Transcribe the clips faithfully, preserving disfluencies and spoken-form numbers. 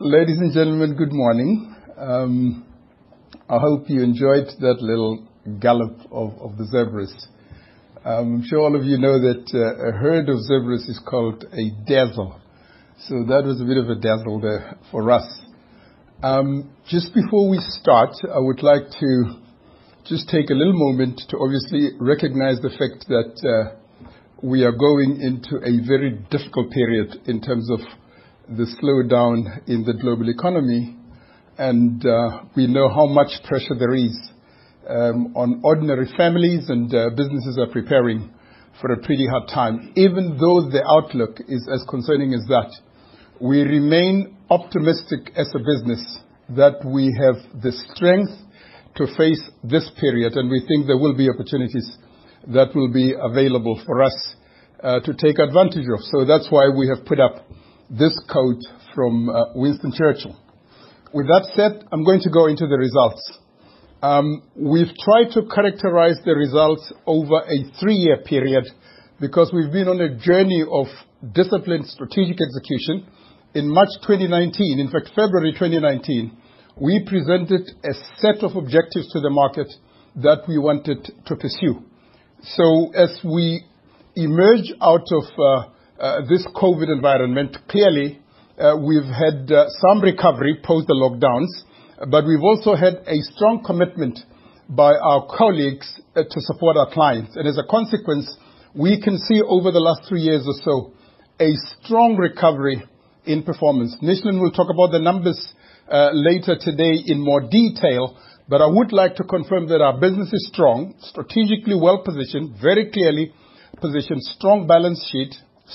Ladies and gentlemen, good morning. Um, I hope you enjoyed that little gallop of, of the zebras. Um, I'm sure all of you know that uh, a herd of zebras is called a dazzle. So that was a bit of a dazzle there for us. Um, just before we start, I would like to just take a little moment to obviously recognize the fact that uh, we are going into a very difficult period in terms of the slowdown in the global economy, and uh, we know how much pressure there is um, on ordinary families, and uh, businesses are preparing for a pretty hard time. Even though the outlook is as concerning as that, we remain optimistic as a business that we have the strength to face this period, and we think there will be opportunities that will be available for us uh, to take advantage of. So that's why we have put up this quote from uh, Winston Churchill. With that said, I'm going to go into the results. Um, we've tried to characterize the results over a three-year period because we've been on a journey of disciplined strategic execution. In March twenty nineteen, in fact, February twenty nineteen, we presented a set of objectives to the market that we wanted to pursue. So as we emerge out of uh, Uh, this COVID environment, clearly uh, we've had uh, some recovery post the lockdowns, but we've also had a strong commitment by our colleagues uh, to support our clients. And as a consequence, we can see over the last three years or so a strong recovery in performance. Nishlan will talk about the numbers uh, later today in more detail, but I would like to confirm that our business is strong, strategically well positioned, very clearly positioned, strong balance sheet,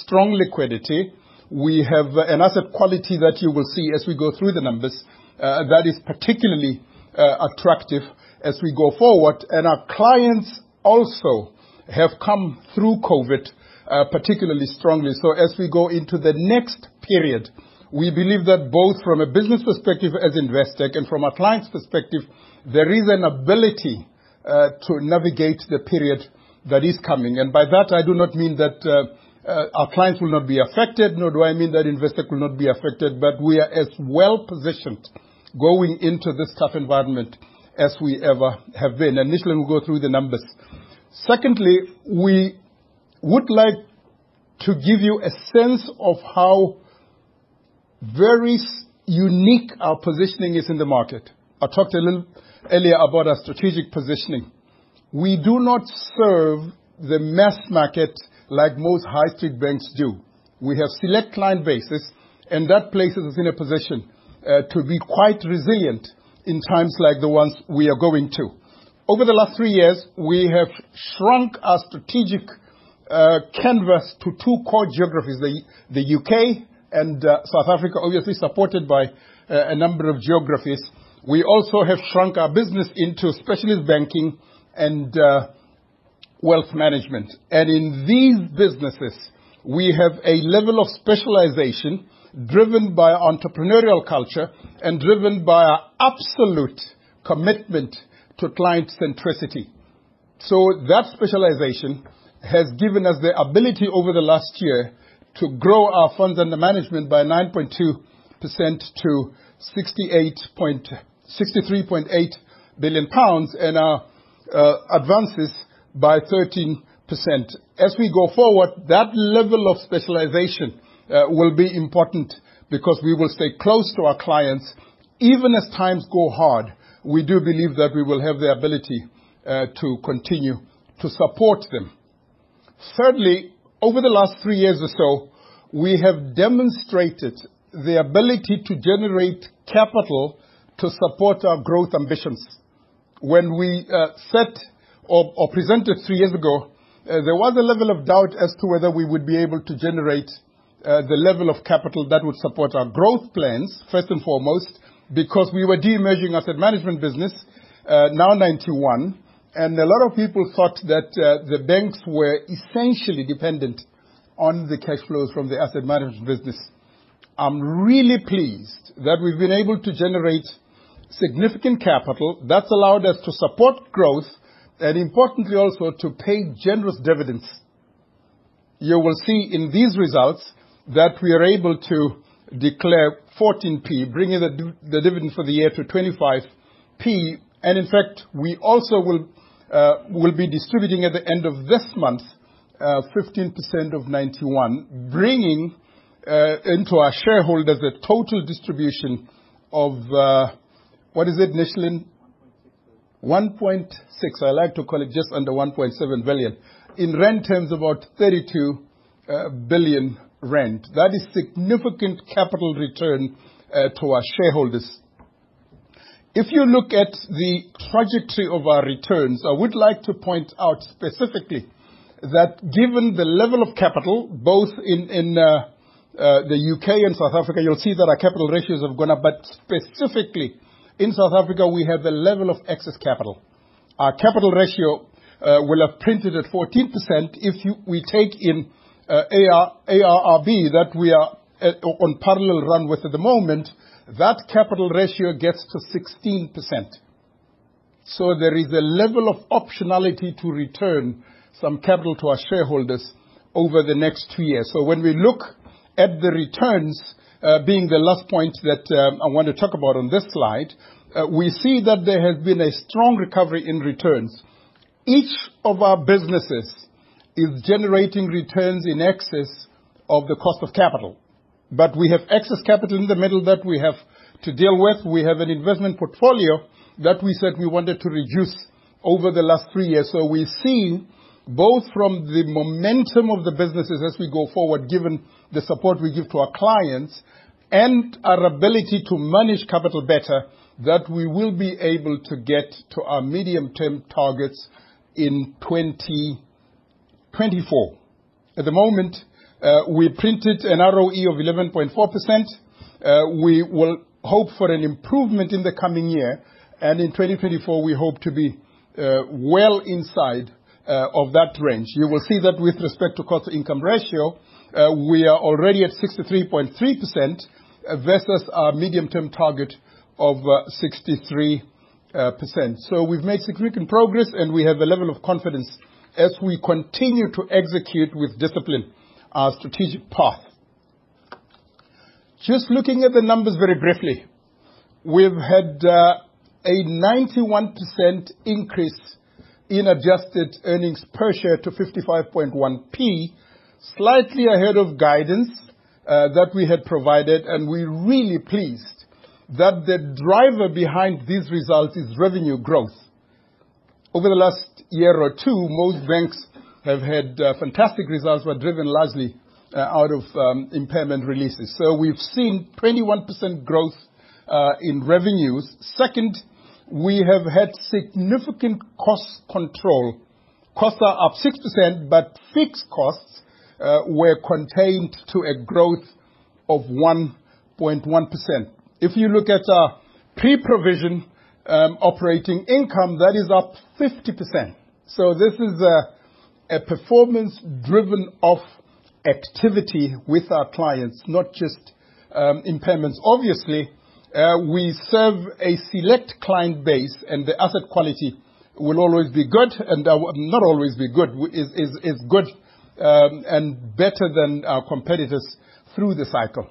strong liquidity. We have an asset quality that you will see as we go through the numbers uh, that is particularly uh, attractive as we go forward. And our clients also have come through COVID uh, particularly strongly. So as we go into the next period, we believe that both from a business perspective as Investec and from our clients' perspective, there is an ability uh, to navigate the period that is coming. And by that, I do not mean that uh, Uh, our clients will not be affected, nor do I mean that Investec will not be affected, but we are as well positioned going into this tough environment as we ever have been. And Nishlan will go through the numbers. Secondly, we would like to give you a sense of how very unique our positioning is in the market. I talked a little earlier about our strategic positioning. We do not serve the mass market like most high street banks do. We have select client bases, and that places us in a position uh, to be quite resilient in times like the ones we are going to. Over the last three years, we have shrunk our strategic uh, canvas to two core geographies, the, the U K and uh, South Africa, obviously supported by uh, a number of geographies. We also have shrunk our business into specialist banking and uh, wealth management. And in these businesses, we have a level of specialization driven by our entrepreneurial culture and driven by our absolute commitment to client centricity. So that specialization has given us the ability over the last year to grow our funds under management by nine point two percent to sixty-eight point six three point eight billion pounds, and our uh, advances by thirteen percent. As we go forward, that level of specialization uh, will be important because we will stay close to our clients. Even as times go hard, we do believe that we will have the ability uh, to continue to support them. Thirdly, over the last three years or so, we have demonstrated the ability to generate capital to support our growth ambitions. When we uh, set Or, or presented three years ago, uh, there was a level of doubt as to whether we would be able to generate uh, the level of capital that would support our growth plans, first and foremost, because we were de-emerging asset management business, uh, now ninety-one, and a lot of people thought that uh, the banks were essentially dependent on the cash flows from the asset management business. I'm really pleased that we've been able to generate significant capital that's allowed us to support growth, and importantly also to pay generous dividends. You will see in these results that we are able to declare fourteen p, bringing the, the dividend for the year to twenty-five p. And in fact, we also will uh, will be distributing at the end of this month uh, fifteen percent of ninety-one, bringing uh, into our shareholders a total distribution of uh, what is it, Nishlan? one point six. I like to call it just under one point seven billion. In rand terms, about thirty-two uh, billion rand. That is significant capital return uh, to our shareholders. If you look at the trajectory of our returns, I would like to point out specifically that given the level of capital, both in, in uh, uh, the U K and South Africa, you'll see that our capital ratios have gone up, but specifically in South Africa, we have the level of excess capital. Our capital ratio uh, will have printed at fourteen percent if you, we take in uh, A R, A R R B that we are uh, on parallel run with at the moment. That capital ratio gets to sixteen percent. So there is a level of optionality to return some capital to our shareholders over the next two years. So when we look at the returns, uh, being the last point that um, I want to talk about on this slide, uh, we see that there has been a strong recovery in returns. Each of our businesses is generating returns in excess of the cost of capital. But we have excess capital in the middle that we have to deal with. We have an investment portfolio that we said we wanted to reduce over the last three years. So we see both from the momentum of the businesses as we go forward, given the support we give to our clients, and our ability to manage capital better, that we will be able to get to our medium-term targets in twenty twenty-four. At the moment, Uh, we printed an R O E of eleven point four percent. Uh, we will hope for an improvement in the coming year. And in twenty twenty-four, we hope to be uh, well inside uh, of that range. You will see that with respect to cost-to-income ratio, uh, we are already at sixty-three point three percent versus our medium-term target of uh, sixty-three percent. Uh, so we've made significant progress, and we have a level of confidence as we continue to execute with discipline our strategic path. Just looking at the numbers very briefly, we've had uh, a ninety-one percent increase in adjusted earnings per share to fifty-five point one p, slightly ahead of guidance uh, that we had provided, and we're really pleased that the driver behind these results is revenue growth. Over the last year or two, most banks have had uh, fantastic results, but driven largely uh, out of um, impairment releases. So we've seen twenty-one percent growth uh, in revenues. Second, we have had significant cost control. Costs are up six percent, but fixed costs uh, were contained to a growth of one point one percent. If you look at our pre-provision um, operating income, that is up fifty percent. So this is a uh, a performance driven off activity with our clients, not just um, impairments. Obviously, uh, we serve a select client base, and the asset quality will always be good, and uh, not always be good, is, is, is good um, and better than our competitors through the cycle.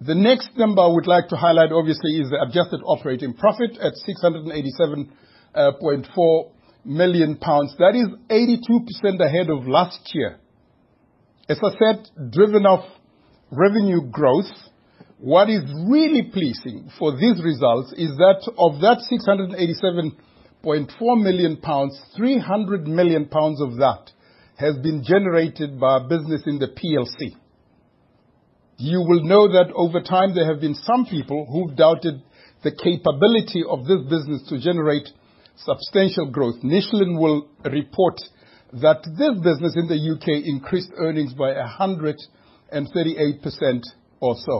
The next number I would like to highlight, obviously, is the adjusted operating profit at six hundred eighty-seven point four million pounds. That is eighty-two percent ahead of last year. As I said, driven off revenue growth. What is really pleasing for these results is that of that six hundred eighty-seven point four million pounds, three hundred million pounds of that has been generated by our business in the P L C. You will know that over time there have been some people who've doubted the capability of this business to generate substantial growth. Nishlan will report that this business in the U K increased earnings by one hundred thirty-eight percent or so.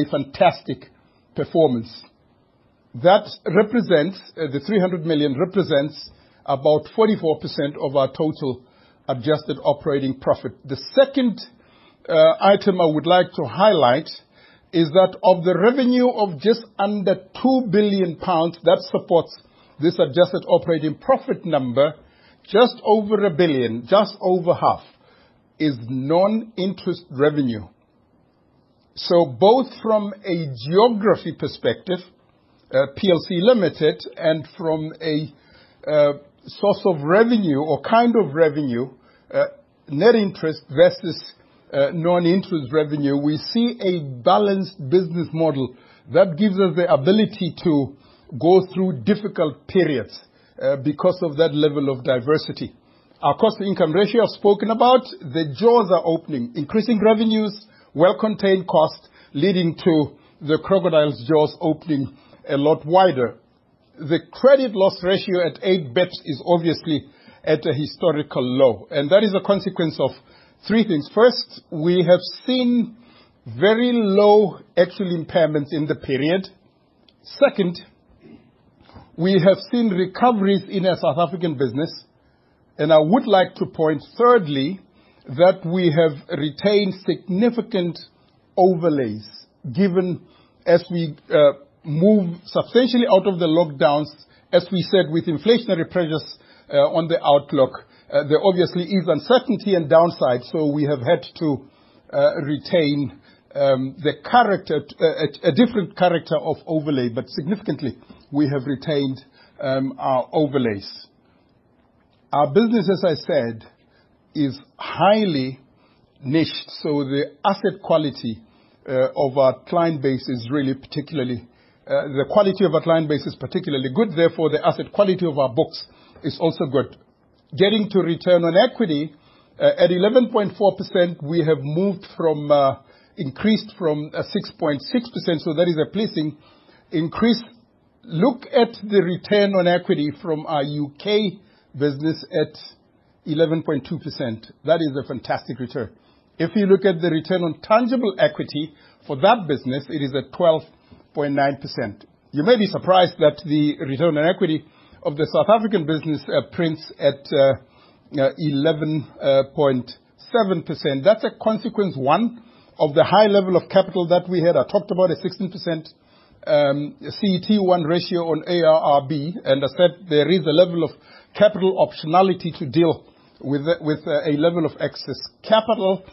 A fantastic performance. That represents, uh, the three hundred million represents about forty-four percent of our total adjusted operating profit. The second uh, item I would like to highlight is that of the revenue of just under two billion pounds that supports this adjusted operating profit number, just over a billion, just over half, is non-interest revenue. So both from a geography perspective, uh, P L C Limited, and from a uh, source of revenue or kind of revenue, uh, net interest versus uh, non-interest revenue, we see a balanced business model that gives us the ability to go through difficult periods uh, because of that level of diversity. Our cost-to-income ratio I've spoken about. The jaws are opening, increasing revenues, well-contained costs, leading to the crocodile's jaws opening a lot wider. The credit loss ratio at eight basis points is obviously at a historical low, and that is a consequence of three things. First, we have seen very low actual impairments in the period. Second, we have seen recoveries in our South African business. And I would like to point, thirdly, that we have retained significant overlays, given as we uh, move substantially out of the lockdowns, as we said, with inflationary pressures uh, on the outlook. Uh, there obviously is uncertainty and downside, so we have had to uh, retain um, the character, uh, a, a different character of overlay, but significantly we have retained um, our overlays. Our business, as I said, is highly niched, so the asset quality uh, of our client base is really particularly, uh, the quality of our client base is particularly good, therefore the asset quality of our books is also good. Getting to return on equity, uh, at eleven point four percent, we have moved from, uh, increased from uh, six point six percent, so that is a pleasing increase. Look at the return on equity from our U K business at eleven point two percent. That is a fantastic return. If you look at the return on tangible equity for that business, it is at twelve point nine percent. You may be surprised that the return on equity of the South African business uh, prints at eleven point seven percent. Uh, uh, That's a consequence, one, of the high level of capital that we had. I talked about a sixteen percent um, C E T one ratio on A R R B, and I said there is a level of capital optionality to deal with, with a level of excess capital.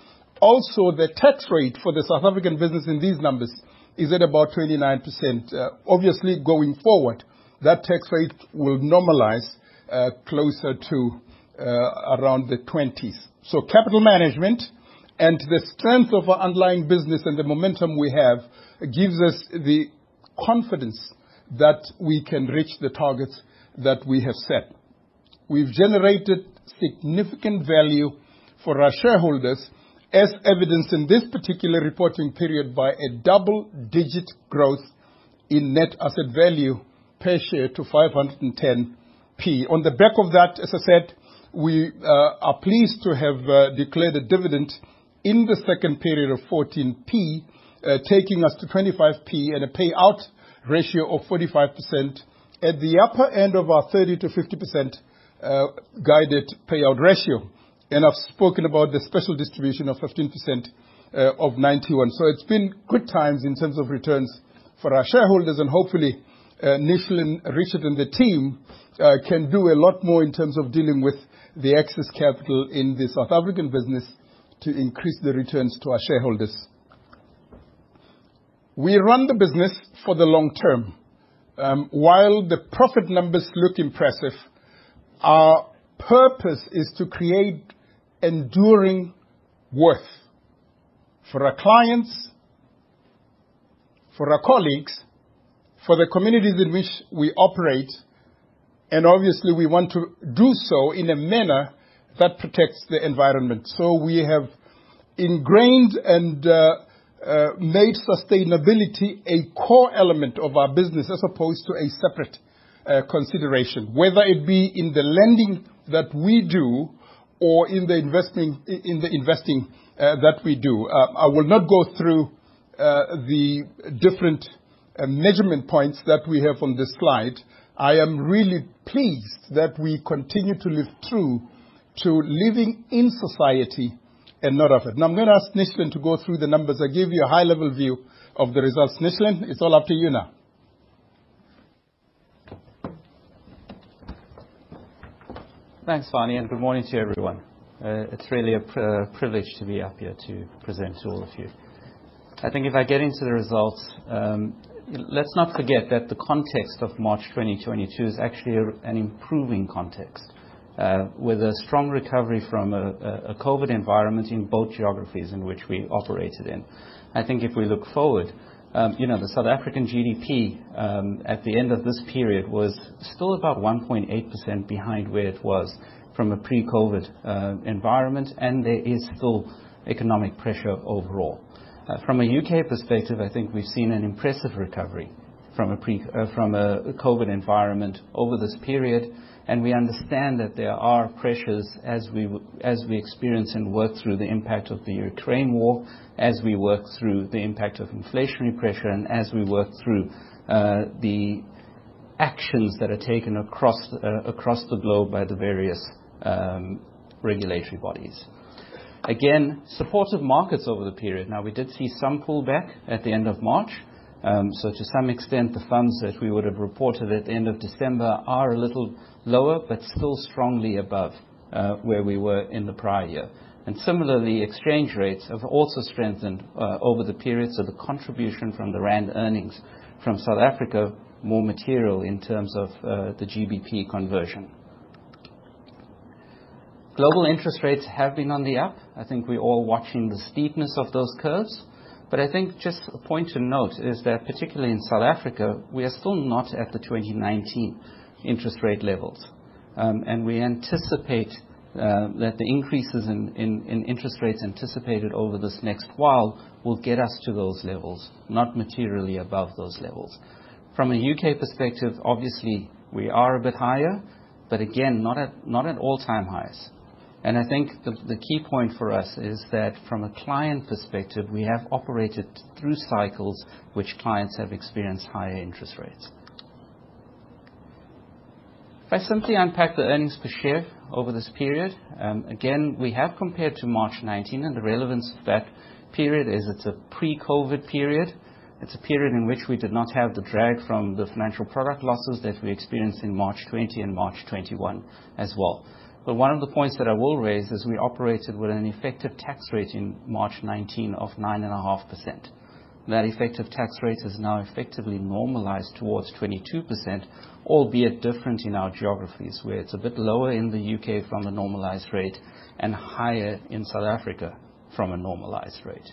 Also, the tax rate for the South African business in these numbers is at about twenty-nine percent. Uh, obviously, going forward, that tax rate will normalize uh, closer to uh, around the twenties. So capital management and the strength of our underlying business and the momentum we have gives us the confidence that we can reach the targets that we have set. We've generated significant value for our shareholders, as evidenced in this particular reporting period by a double-digit growth in net asset value per share to five hundred and ten p. On the back of that, as I said, we uh, are pleased to have uh, declared a dividend in the second period of fourteen p, uh, taking us to twenty-five p and a payout ratio of forty-five percent at the upper end of our thirty to fifty percent Uh, guided payout ratio. And I've spoken about the special distribution of fifteen percent uh, of ninety-one. So it's been good times in terms of returns for our shareholders, and hopefully uh, Nishlan, Richard and the team uh, can do a lot more in terms of dealing with the excess capital in the South African business to increase the returns to our shareholders. We run the business for the long term. Um, while the profit numbers look impressive, our purpose is to create enduring worth for our clients, for our colleagues, for the communities in which we operate, and obviously we want to do so in a manner that protects the environment. So we have ingrained and uh, uh, made sustainability a core element of our business as opposed to a separate Uh, consideration, whether it be in the lending that we do or in the investing, in the investing uh, that we do. Uh, I will not go through uh, the different uh, measurement points that we have on this slide. I am really pleased that we continue to live true to living in society and not of it. Now I'm going to ask Nishlan to go through the numbers. I gave you a high-level view of the results. Nishlan, it's all up to you now. Thanks, Fani, and good morning to everyone. Uh, it's really a pr uh, privilege to be up here to present to all of you. I think if I get into the results, um, let's not forget that the context of March twenty twenty-two is actually a, an improving context, uh, with a strong recovery from a, a COVID environment in both geographies in which we operated in. I think if we look forward, um, you know, the South African G D P um, at the end of this period was still about one point eight percent behind where it was from a pre-COVID uh, environment, and there is still economic pressure overall. Uh, from a U K perspective, I think we've seen an impressive recovery from a, pre, uh, from a COVID environment over this period, and we understand that there are pressures as we, as we experience and work through the impact of the Ukraine war, as we work through the impact of inflationary pressure, and as we work through uh, the actions that are taken across, uh, across the globe by the various um, regulatory bodies. Again, supportive markets over the period. Now, we did see some pullback at the end of March. Um, so to some extent, the funds that we would have reported at the end of December are a little lower, but still strongly above uh, where we were in the prior year. And similarly, exchange rates have also strengthened uh, over the period. So the contribution from the rand earnings from South Africa, more material in terms of uh, the G B P conversion. Global interest rates have been on the up. I think we're all watching the steepness of those curves. But I think just a point to note is that particularly in South Africa, we are still not at the twenty nineteen interest rate levels. Um, and we anticipate uh, that the increases in, in, in interest rates anticipated over this next while will get us to those levels, not materially above those levels. From a U K perspective, obviously, we are a bit higher, but again, not at, not at all-time highs. And I think the, the key point for us is that from a client perspective, we have operated through cycles which clients have experienced higher interest rates. If I simply unpack the earnings per share over this period, um, again, we have compared to March nineteen, and the relevance of that period is it's a pre-COVID period. It's a period in which we did not have the drag from the financial product losses that we experienced in March twenty and March twenty-one as well. But one of the points that I will raise is we operated with an effective tax rate in March nineteen of nine point five percent. That effective tax rate is now effectively normalized towards twenty-two percent, albeit different in our geographies, where it's a bit lower in the U K from a normalized rate and higher in South Africa from a normalized rate.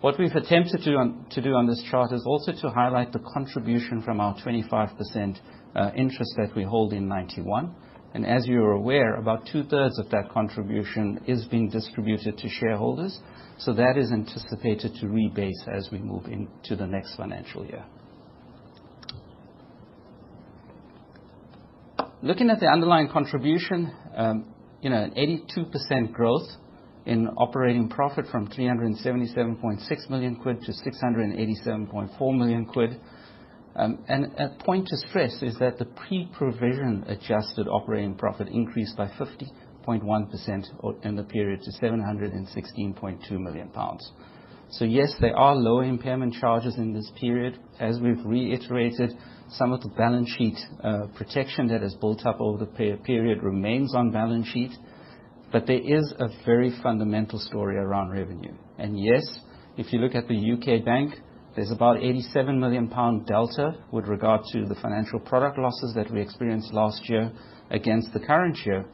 What we've attempted to, on, to do on this chart is also to highlight the contribution from our twenty-five percent uh, interest that we hold in ninety-one. And as you're aware, about two-thirds of that contribution is being distributed to shareholders. So that is anticipated to rebase as we move into the next financial year. Looking at the underlying contribution, um, you know, an eighty-two percent growth in operating profit from three hundred seventy-seven point six million quid to six hundred eighty-seven point four million quid. Um, and a point to stress is that the pre-provision adjusted operating profit increased by fifty point one percent in the period to seven hundred sixteen point two million pounds. So yes, there are lower impairment charges in this period. As we've reiterated, some of the balance sheet uh, protection that has built up over the period remains on balance sheet. But there is a very fundamental story around revenue. And yes, if you look at the U K bank, there's about eighty-seven million pound delta with regard to the financial product losses that we experienced last year against the current year.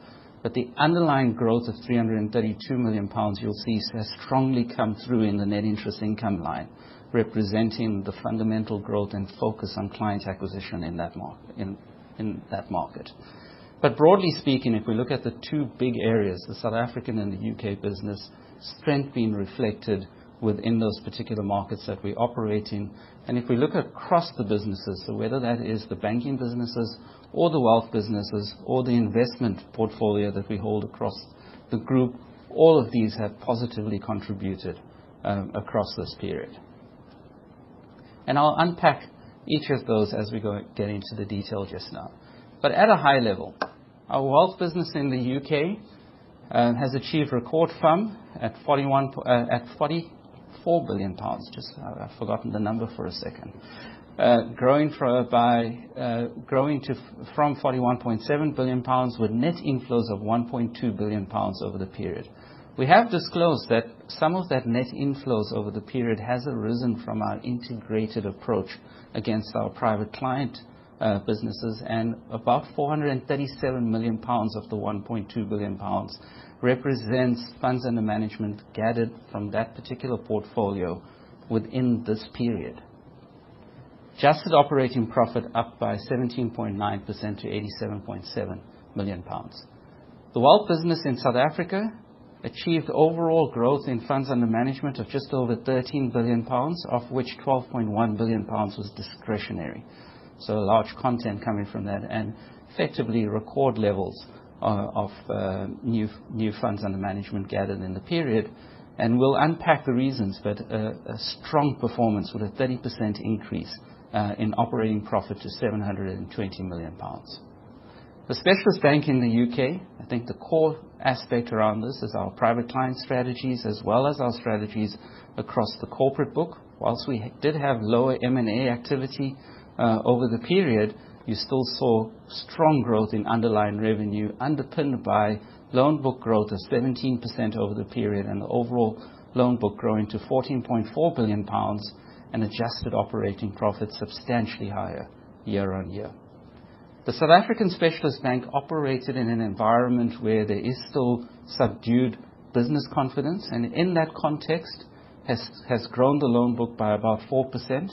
But the underlying growth of three hundred thirty-two million pounds you'll see has strongly come through in the net interest income line, representing the fundamental growth and focus on client acquisition in that, mar- in, in that market. But broadly speaking, if we look at the two big areas, the South African and the U K business, strength being reflected within those particular markets that we operate in. And if we look across the businesses, so whether that is the banking businesses or the wealth businesses or the investment portfolio that we hold across the group, all of these have positively contributed um, across this period. And I'll unpack each of those as we go get into the detail just now. But at a high level, our wealth business in the U K um, has achieved record F U M at, forty-one, uh, at forty-four billion pounds. Just uh, I've forgotten the number for a second. Uh, growing for, by uh, growing to f- from forty-one point seven billion pounds with net inflows of one point two billion pounds over the period. We have disclosed that Some of that net inflows over the period has arisen from our integrated approach against our private client uh, businesses, and about four hundred thirty-seven million pounds of the one point two billion pounds represents funds under management gathered from that particular portfolio within this period. Adjusted operating profit up by seventeen point nine percent to eighty-seven point seven million pounds. The wealth business in South Africa achieved overall growth in funds under management of just over thirteen billion pounds, of which twelve point one billion pounds was discretionary. So a large content coming from that, and effectively record levels uh, of uh, new new funds under management gathered in the period. And we'll unpack the reasons, but a, a strong performance with a thirty percent increase uh, in operating profit to seven hundred twenty million pounds. The specialist bank in the U K, I think the core aspect around this is our private client strategies as well as our strategies across the corporate book. Whilst we did have lower M and A activity uh, over the period, you still saw strong growth in underlying revenue underpinned by loan book growth of seventeen percent over the period, and the overall loan book growing to fourteen point four billion pounds, and adjusted operating profit substantially higher year on year. The South African Specialist Bank operated in an environment where there is still subdued business confidence, and in that context has, has grown the loan book by about four percent.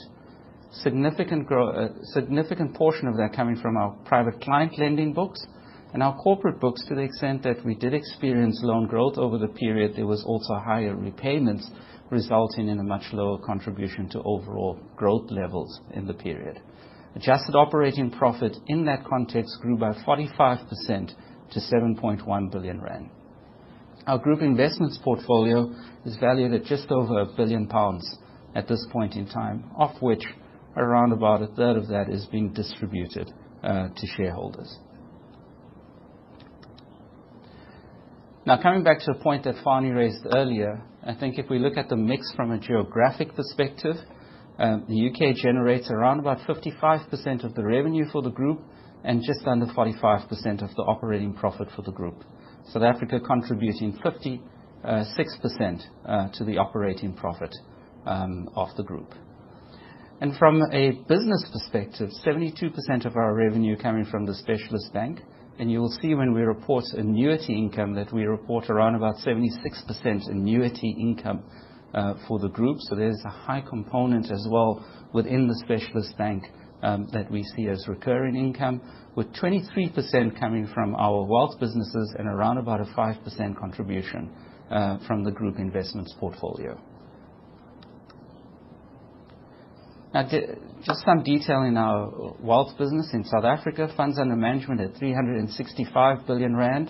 Significant, grow, uh, significant portion of that coming from our private client lending books and our corporate books. To the extent that we did experience loan growth over the period, there was also higher repayments, resulting in a much lower contribution to overall growth levels in the period. Adjusted operating profit in that context grew by forty-five percent to seven point one billion rand. Our group investments portfolio is valued at just over a billion pounds at this point in time, of which around about a third of that is being distributed uh, to shareholders. Now, coming back to a point that Fani raised earlier, I think if we look at the mix from a geographic perspective, Um, the U K generates around about fifty-five percent of the revenue for the group and just under forty-five percent of the operating profit for the group. South Africa contributing fifty-six percent uh, to the operating profit um, of the group. And from a business perspective, seventy-two percent of our revenue coming from the specialist bank, and you will see when we report annuity income that we report around about seventy-six percent annuity income Uh, for the group. So there's a high component as well within the specialist bank um, that we see as recurring income, with twenty-three percent coming from our wealth businesses and around about a five percent contribution uh, from the group investments portfolio. Now, de- just some detail in our wealth business in South Africa. Funds under management at three hundred sixty-five billion rand.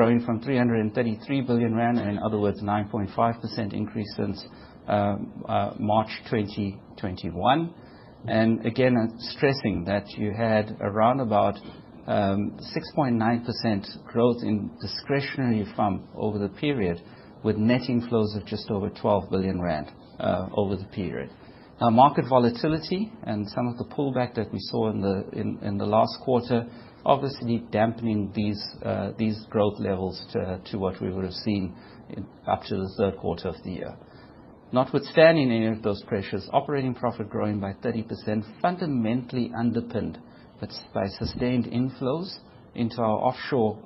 Growing from three hundred thirty-three billion rand, and in other words, nine point five percent increase since um, uh, March twenty twenty-one. And again, uh, stressing that you had around about um, six point nine percent growth in discretionary F U M over the period, with net inflows of just over twelve billion rand uh, over the period. Now, market volatility and some of the pullback that we saw in the in, in the last quarter, obviously dampening these uh, these growth levels to, to what we would have seen in, up to the third quarter of the year. Notwithstanding any of those pressures, operating profit growing by thirty percent, fundamentally underpinned but by sustained inflows into our offshore uh,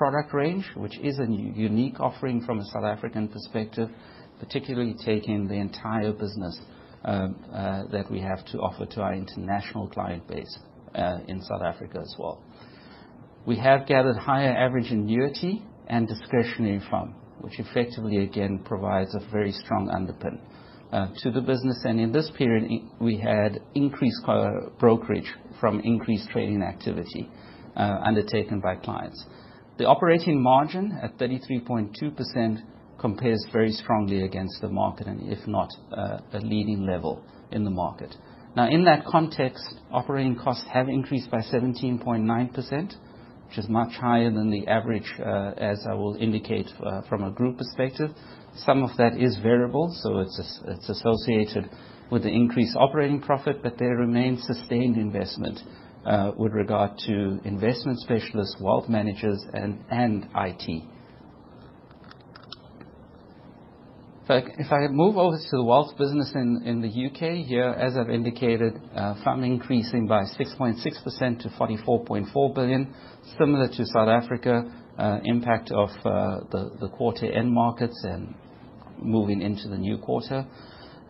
product range, which is a new, unique offering from a South African perspective, particularly taking the entire business uh, uh, that we have to offer to our international client base uh, in South Africa as well. We have gathered higher average annuity and discretionary F U M, which effectively, again, provides a very strong underpin uh, to the business. And in this period, we had increased brokerage from increased trading activity uh, undertaken by clients. The operating margin at thirty-three point two percent compares very strongly against the market, and if not uh, a leading level in the market. Now, in that context, operating costs have increased by seventeen point nine percent. which is much higher than the average, uh, as I will indicate uh, from a group perspective. Some of that is variable, so it's, it's associated with the increased operating profit, but there remains sustained investment uh, with regard to investment specialists, wealth managers, and, and I T. If I move over to the wealth business in, in the U K, here, as I've indicated, uh, fund increasing by six point six percent to forty-four point four billion, similar to South Africa, uh, impact of uh, the, the quarter end markets and moving into the new quarter.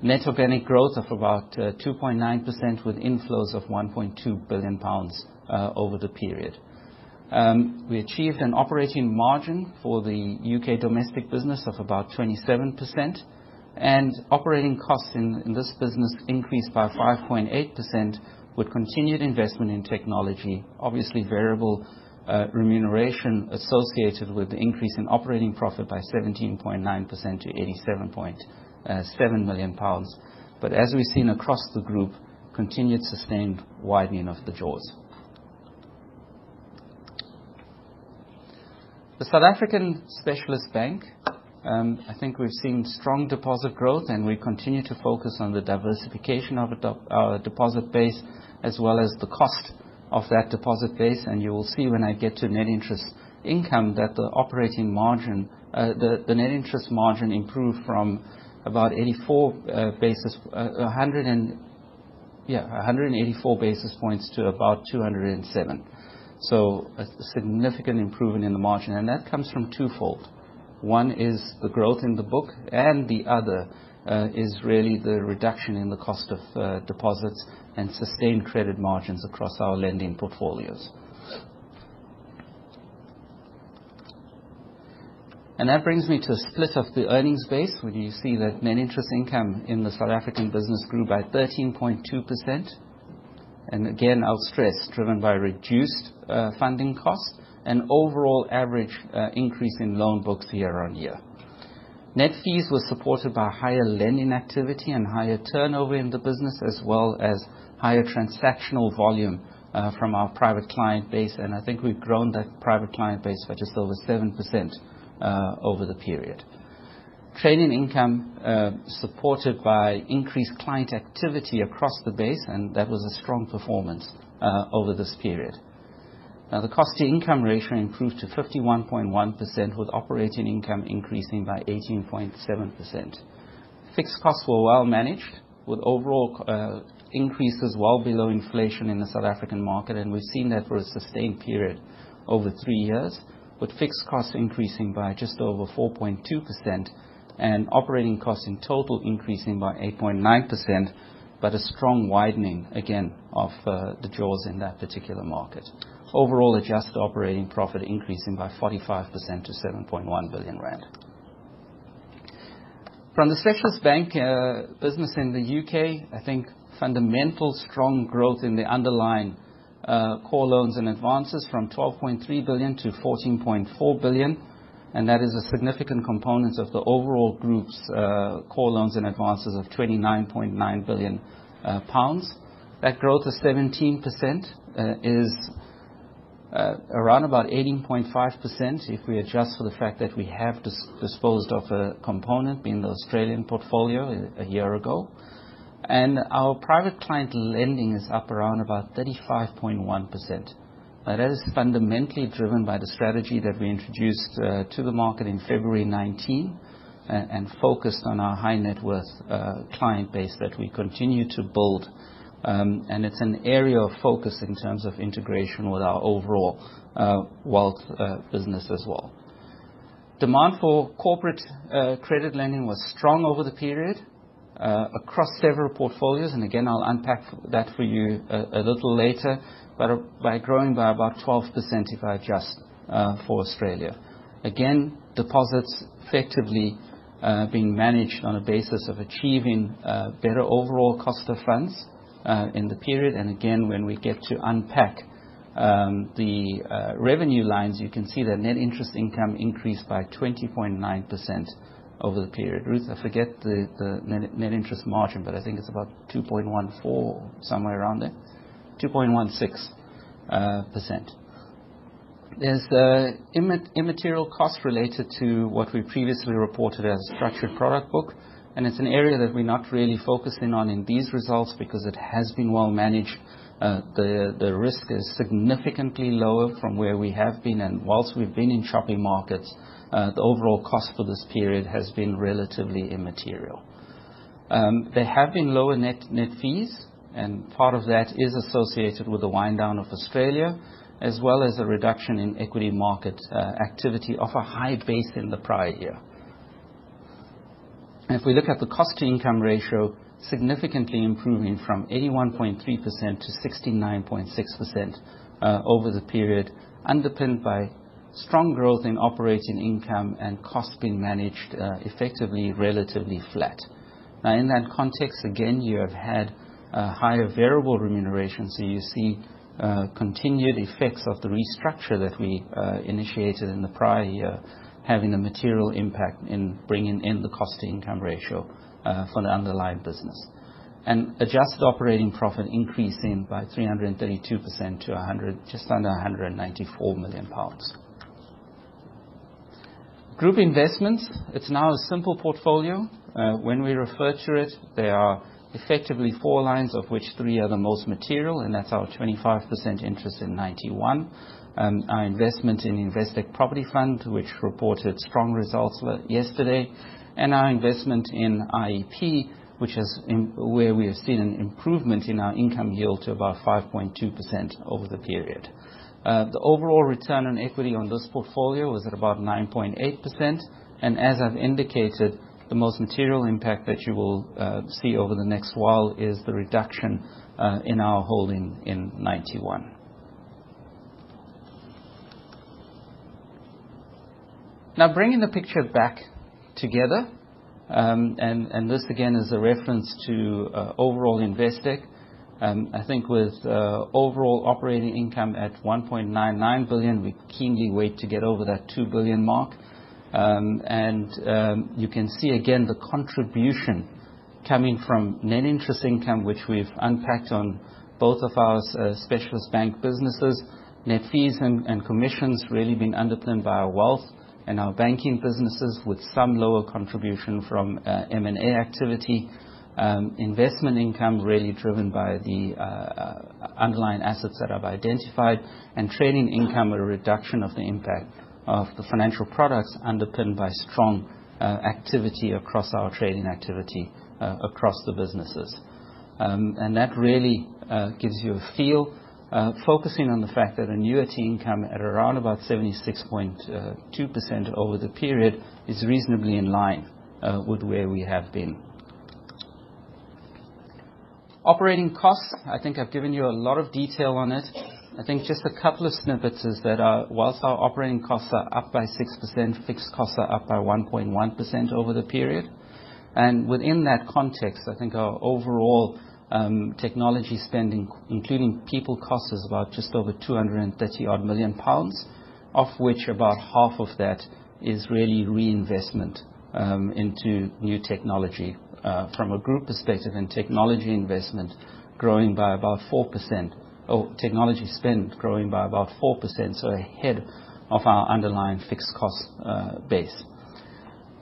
Net organic growth of about uh, two point nine percent with inflows of one point two billion pounds uh, over the period. Um, we achieved an operating margin for the U K domestic business of about twenty-seven percent, and operating costs in, in this business increased by five point eight percent with continued investment in technology, obviously variable uh, remuneration associated with the increase in operating profit by seventeen point nine percent to eighty-seven point seven million pounds. But as we've seen across the group, continued sustained widening of the jaws. The South African Specialist Bank, um, I think we've seen strong deposit growth, and we continue to focus on the diversification of our deposit base as well as the cost of that deposit base. And you will see when I get to net interest income that the operating margin, uh, the, the net interest margin improved from about eighty-four uh, basis, uh, one hundred and, yeah, one hundred eighty-four basis points to about two hundred and seven. So a significant improvement in the margin, and that comes from twofold. One is the growth in the book, and the other uh, is really the reduction in the cost of uh, deposits and sustained credit margins across our lending portfolios. And that brings me to a split of the earnings base, when you see that net interest income in the South African business grew by thirteen point two percent. And again, I'll stress, driven by reduced uh, funding costs and overall average uh, increase in loan books year on year. Net fees were supported by higher lending activity and higher turnover in the business, as well as higher transactional volume uh, from our private client base. And I think we've grown that private client base by just over seven percent uh, over the period. Trading income uh, supported by increased client activity across the base, and that was a strong performance uh, over this period. Now, the cost-to-income ratio improved to fifty-one point one percent, with operating income increasing by eighteen point seven percent. Fixed costs were well managed, with overall uh, increases well below inflation in the South African market, and we've seen that for a sustained period over three years, with fixed costs increasing by just over four point two percent. And operating costs in total increasing by eight point nine percent, but a strong widening, again, of uh, the jaws in that particular market. Overall, adjusted operating profit increasing by forty-five percent to seven point one billion rand. From the specialist bank uh, business in the U K, I think fundamental strong growth in the underlying uh, core loans and advances from twelve point three billion to fourteen point four billion. And that is a significant component of the overall group's uh, core loans and advances of twenty-nine point nine billion uh, pounds. That growth of seventeen percent uh, is uh, around about eighteen point five percent if we adjust for the fact that we have dis disposed of a component, being the Australian portfolio a, a year ago. And our private client lending is up around about thirty-five point one percent. Uh, that is fundamentally driven by the strategy that we introduced uh, to the market in February nineteen uh, and focused on our high net worth uh, client base that we continue to build. Um, and it's an area of focus in terms of integration with our overall uh, wealth uh, business as well. Demand for corporate uh, credit lending was strong over the period uh, across several portfolios. And again, I'll unpack that for you a, a little later. But by growing by about twelve percent if I adjust uh, for Australia. Again, deposits effectively uh, being managed on a basis of achieving uh, better overall cost of funds uh, in the period. And again, when we get to unpack um, the uh, revenue lines, you can see that net interest income increased by twenty point nine percent over the period. Ruth, I forget the, the net, net interest margin, but I think it's about two point one four, somewhere around there. two point one six percent. There's uh, imma immaterial costs related to what we previously reported as a structured product book, and it's an area that we're not really focusing on in these results because it has been well managed. Uh, the, the risk is significantly lower from where we have been, and whilst we've been in choppy markets, uh, the overall cost for this period has been relatively immaterial. Um, there have been lower net, net fees, and part of that is associated with the wind down of Australia, as well as a reduction in equity market uh, activity off a high base in the prior year. And if we look at the cost-to-income ratio, significantly improving from eighty-one point three percent to sixty-nine point six percent uh, over the period, underpinned by strong growth in operating income and costs being managed uh, effectively relatively flat. Now, in that context, again, you have had uh, higher variable remuneration, so you see uh, continued effects of the restructure that we uh, initiated in the prior year, having a material impact in bringing in the cost-to-income ratio uh, for the underlying business. And adjusted operating profit increasing by three hundred thirty-two percent to one hundred, just under one hundred ninety-four million pounds. Group investments, it's now a simple portfolio. Uh, when we refer to it, there are effectively four lines, of which three are the most material, and that's our twenty-five percent interest in ninety-one, um, our investment in Investec Property Fund, which reported strong results yesterday, and our investment in I E P, which is in, where we have seen an improvement in our income yield to about five point two percent over the period. Uh, the overall return on equity on this portfolio was at about nine point eight percent, and as I've indicated, the most material impact that you will uh, see over the next while is the reduction uh, in our holding in ninety-one. Now, bringing the picture back together, um, and, and this again is a reference to uh, overall Investec. Um, I think with uh, overall operating income at one point nine nine billion, we keenly wait to get over that two billion mark. Um, and um, you can see again the contribution coming from net interest income, which we've unpacked on both of our uh, specialist bank businesses. Net fees and, and commissions really been underpinned by our wealth and our banking businesses, with some lower contribution from uh, M and A activity. Um, investment income really driven by the uh, underlying assets that I've identified, and trading income, a reduction of the impact of the financial products, underpinned by strong uh, activity across our trading activity uh, across the businesses. Um, and that really uh, gives you a feel, uh, focusing on the fact that annuity income at around about seventy-six point two percent over the period is reasonably in line uh, with where we have been. Operating costs, I think I've given you a lot of detail on it. I think just a couple of snippets is that our, whilst our operating costs are up by six percent, fixed costs are up by one point one percent over the period. And within that context, I think our overall um, technology spending, including people costs, is about just over two hundred thirty odd million pounds, of which about half of that is really reinvestment um, into new technology. Uh, from a group perspective, and technology investment growing by about four percent. Oh, technology spend growing by about four percent, so ahead of our underlying fixed cost uh, base.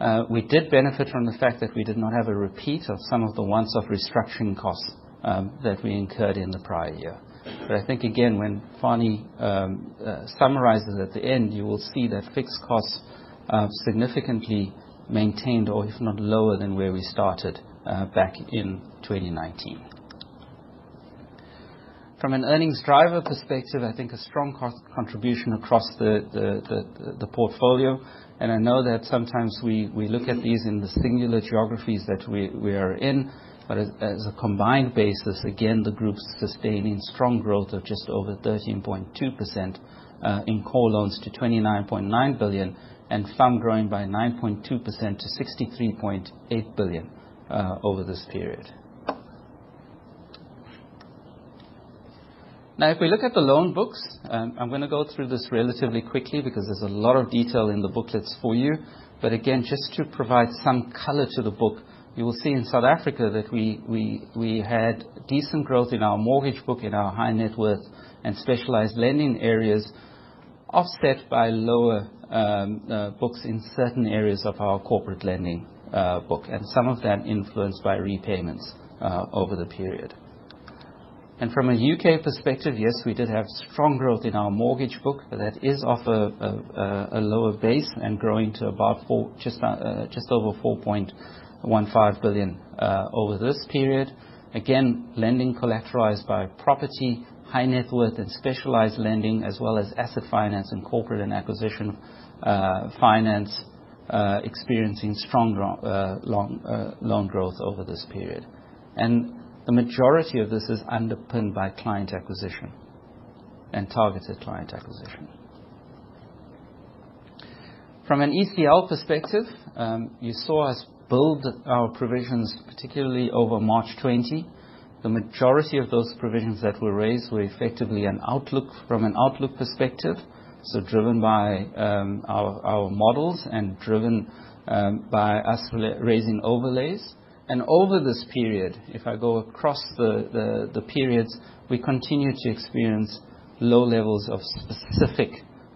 Uh, we did benefit from the fact that we did not have a repeat of some of the once-off restructuring costs um, that we incurred in the prior year. But I think, again, when Fani um, uh, summarizes at the end, you will see that fixed costs uh, significantly maintained, or if not lower than where we started uh, back in twenty nineteen. From an earnings driver perspective, I think a strong cost contribution across the, the, the, the portfolio. And I know that sometimes we, we look at these in the singular geographies that we, we are in, but as, as a combined basis, again, the group's sustaining strong growth of just over thirteen point two percent uh, in core loans to twenty-nine point nine billion, and F U M growing by nine point two percent to sixty-three point eight billion uh, over this period. Now, if we look at the loan books, um, I'm going to go through this relatively quickly because there's a lot of detail in the booklets for you. But again, just to provide some color to the book, you will see in South Africa that we, we, we had decent growth in our mortgage book, in our high net worth and specialized lending areas, offset by lower um, uh, books in certain areas of our corporate lending uh, book, and some of that influenced by repayments uh, over the period. And from a U K perspective, yes, we did have strong growth in our mortgage book, but that is off a, a, a lower base and growing to about four, just, uh, just over four point one five billion uh, over this period. Again, lending collateralized by property, high net worth and specialized lending, as well as asset finance and corporate and acquisition uh, finance, uh, experiencing strong uh, long, uh, loan growth over this period. And the majority of this is underpinned by client acquisition and targeted client acquisition. From an E C L perspective, um, you saw us build our provisions, particularly over March twenty. The majority of those provisions that were raised were effectively an outlook from an outlook perspective, so driven by um, our, our models and driven um, by us raising overlays. And over this period, if I go across the, the, the periods, we continue to experience low levels of specific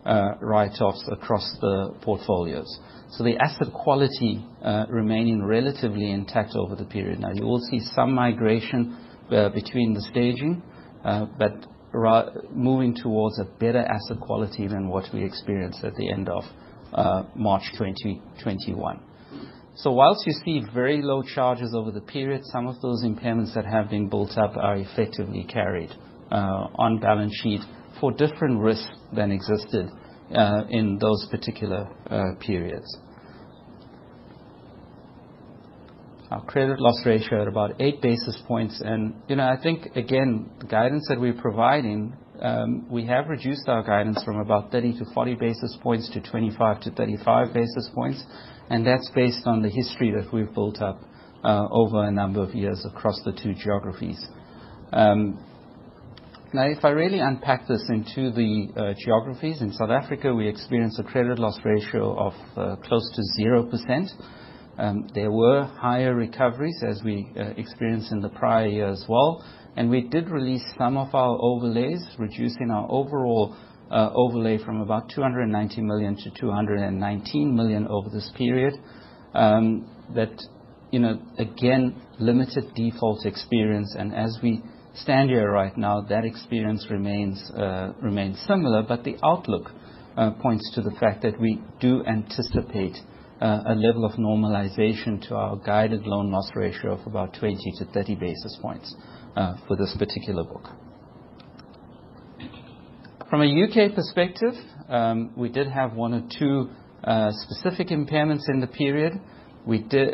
uh, write-offs across the portfolios. So the asset quality uh, remaining relatively intact over the period. Now, you will see some migration uh, between the staging, uh, but ra- moving towards a better asset quality than what we experienced at the end of uh, March twenty twenty-one. So whilst you see very low charges over the period, some of those impairments that have been built up are effectively carried uh, on balance sheet for different risks than existed uh, in those particular uh, periods. Our credit loss ratio at about eight basis points. And, you know, I think, again, the guidance that we're providing, um, we have reduced our guidance from about thirty to forty basis points to twenty-five to thirty-five basis points. And that's based on the history that we've built up uh, over a number of years across the two geographies. Um, now, if I really unpack this into the uh, geographies, in South Africa, we experienced a credit loss ratio of uh, close to zero percent. Um, there were higher recoveries, as we uh, experienced in the prior year as well. And we did release some of our overlays, reducing our overall Uh, overlay from about two hundred ninety million to two hundred nineteen million over this period. Um, that, you know, again, limited default experience, and as we stand here right now, that experience remains uh, remains similar. But the outlook uh, points to the fact that we do anticipate uh, a level of normalization to our guided loan loss ratio of about twenty to thirty basis points uh, for this particular book. From a U K perspective, um, we did have one or two uh, specific impairments in the period. We did,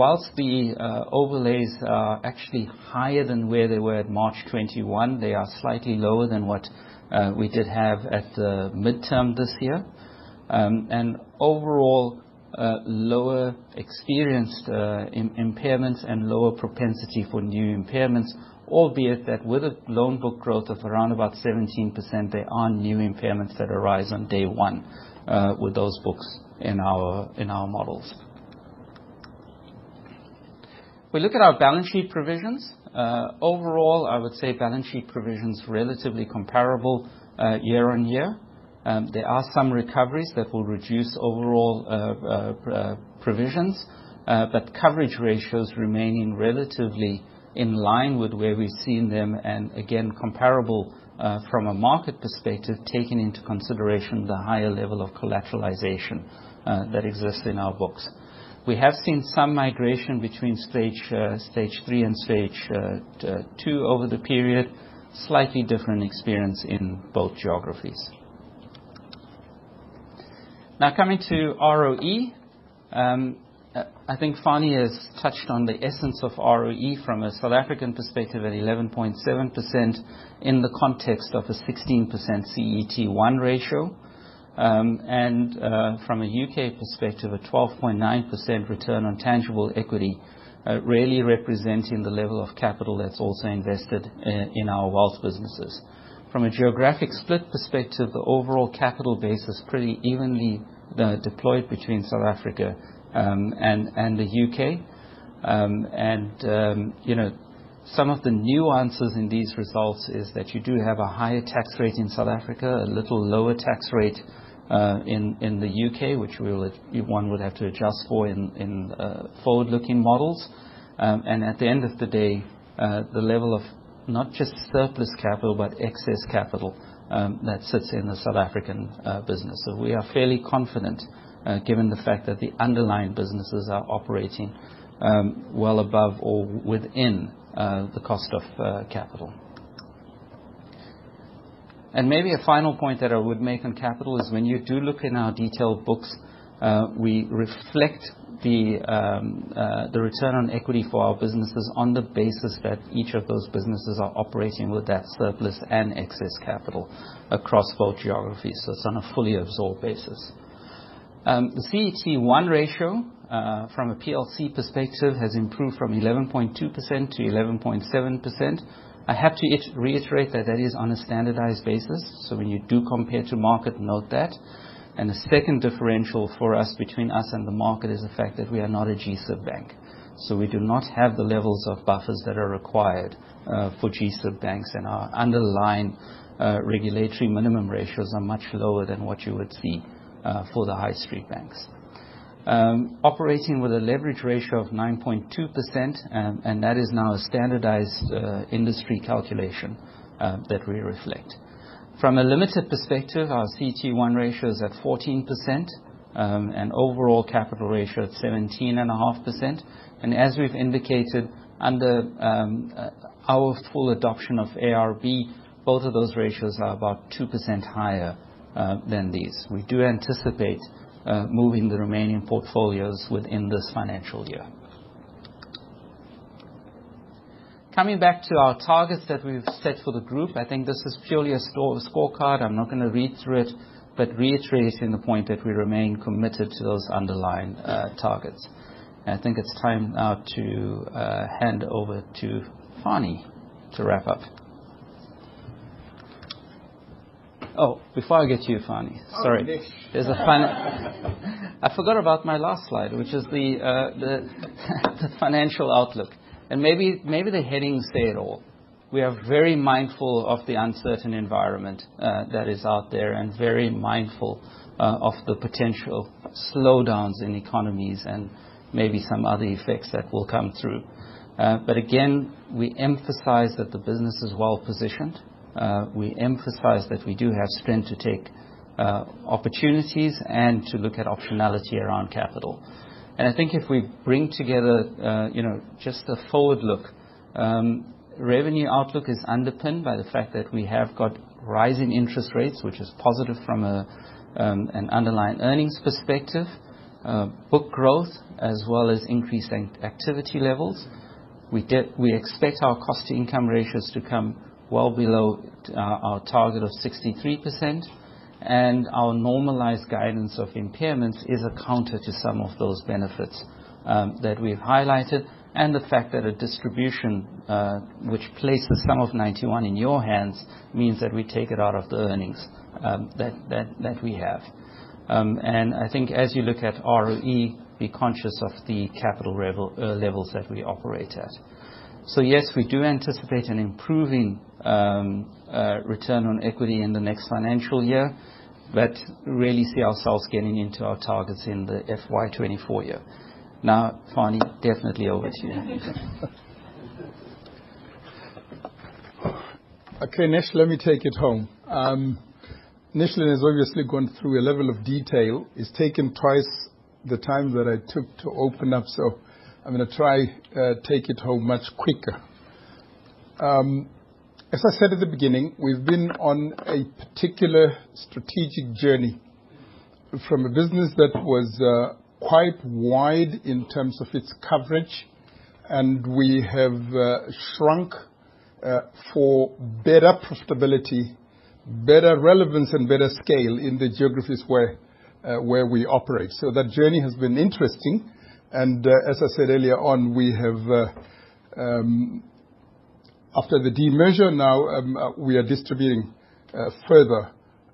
whilst the uh, overlays are actually higher than where they were at March twenty-one, they are slightly lower than what uh, we did have at the midterm this year. Um, and overall, uh, lower experienced uh, im- impairments and lower propensity for new impairments, albeit that with a loan book growth of around about seventeen percent, there are new impairments that arise on day one uh, with those books in our, in our models. We look at our balance sheet provisions. Uh, overall, I would say balance sheet provisions relatively comparable uh, year on year. Um, there are some recoveries that will reduce overall uh, uh, uh, provisions, uh, but coverage ratios remaining relatively in line with where we've seen them, and again comparable uh, from a market perspective, taking into consideration the higher level of collateralization uh, that exists in our books. We have seen some migration between stage uh, stage three and stage uh, uh, two over the period, slightly different experience in both geographies. Now coming to R O E, um, I think Fani has touched on the essence of R O E from a South African perspective at eleven point seven percent in the context of a sixteen percent C E T one ratio, um, and uh, from a U K perspective, a twelve point nine percent return on tangible equity, uh, really representing the level of capital that's also invested in, in our wealth businesses. From a geographic split perspective, the overall capital base is pretty evenly uh, deployed between South Africa Um, and, and the U K, um, and um, you know, some of the nuances in these results is that you do have a higher tax rate in South Africa, a little lower tax rate uh, in in the U K, which we will, one would have to adjust for in in uh, forward-looking models. Um, and at the end of the day, uh, the level of not just surplus capital but excess capital um, that sits in the South African uh, business. So we are fairly confident uh, given the fact that the underlying businesses are operating um, well above or within uh, the cost of uh, capital. And maybe a final point that I would make on capital is when you do look in our detailed books, uh, we reflect the, um, uh, the return on equity for our businesses on the basis that each of those businesses are operating with that surplus and excess capital across both geographies. So it's on a fully absorbed basis. Um, the C E T one ratio uh, from a P L C perspective has improved from eleven point two percent to eleven point seven percent. I have to it reiterate that that is on a standardized basis. So when you do compare to market, note that. And the second differential for us between us and the market is the fact that we are not a G SIB bank. So we do not have the levels of buffers that are required uh, for G SIB banks, and our underlying uh, regulatory minimum ratios are much lower than what you would see uh, for the high street banks. Um, operating with a leverage ratio of nine point two percent, um, and that is now a standardized uh, industry calculation uh, that we reflect. From a limited perspective, our C E T one ratio is at fourteen percent, um, and overall capital ratio at seventeen point five percent. And as we've indicated, under um, uh, our full adoption of A R B, both of those ratios are about two percent higher uh, than these. We do anticipate Uh, moving the remaining portfolios within this financial year. Coming back to our targets that we've set for the group, I think this is purely a scorecard. I'm not going to read through it, but reiterating the point that we remain committed to those underlying uh, targets. And I think it's time now to uh, hand over to Fani to wrap up. Oh, before I get to you, Fani, sorry. Oh, there's a fin I forgot about my last slide, which is the, uh, the, the financial outlook. And maybe, maybe the headings say it all. We are very mindful of the uncertain environment uh, that is out there, and very mindful uh, of the potential slowdowns in economies and maybe some other effects that will come through. Uh, but again, we emphasize that the business is well positioned. Uh, we emphasize that we do have strength to take uh, opportunities and to look at optionality around capital. And I think if we bring together, uh, you know, just a forward look, um, revenue outlook is underpinned by the fact that we have got rising interest rates, which is positive from a, um, an underlying earnings perspective, uh, book growth, as well as increased activity levels. We, de we expect our cost-to-income ratios to come well below uh, our target of sixty-three percent, and our normalized guidance of impairments is a counter to some of those benefits um, that we've highlighted, and the fact that a distribution uh, which places some of ninety-one in your hands means that we take it out of the earnings um, that, that, that we have. Um, and I think as you look at R O E, be conscious of the capital level, uh, levels that we operate at. So yes, we do anticipate an improving um, uh, return on equity in the next financial year, but really see ourselves getting into our targets in the F Y twenty-four year. Now, Fani, definitely over to you. Okay, Nish, let me take it home. Um, Nishlan has obviously gone through a level of detail. It's taken twice the time that I took to open up, so I'm going to try uh, take it home much quicker. Um, as I said at the beginning, we've been on a particular strategic journey from a business that was uh, quite wide in terms of its coverage, and we have uh, shrunk uh, for better profitability, better relevance and better scale in the geographies where, uh, where we operate. So that journey has been interesting. And uh, as I said earlier on, we have, uh, um, after the demerger now, um, uh, we are distributing uh, further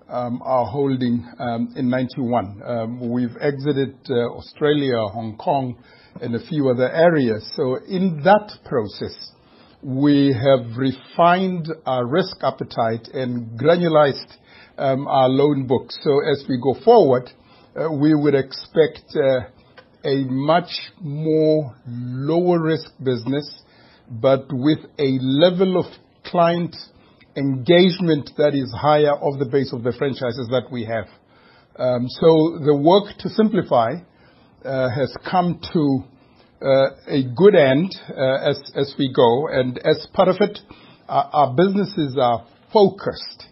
um, our holding um, in ninety-one. Um, we've exited uh, Australia, Hong Kong, and a few other areas. So in that process, we have refined our risk appetite and granularized um, our loan book. So as we go forward, uh, we would expect Uh, a much more lower risk business, but with a level of client engagement that is higher of the base of the franchises that we have. Um, so the work to simplify uh, has come to uh, a good end uh, as, as we go. And as part of it, our, our businesses are focused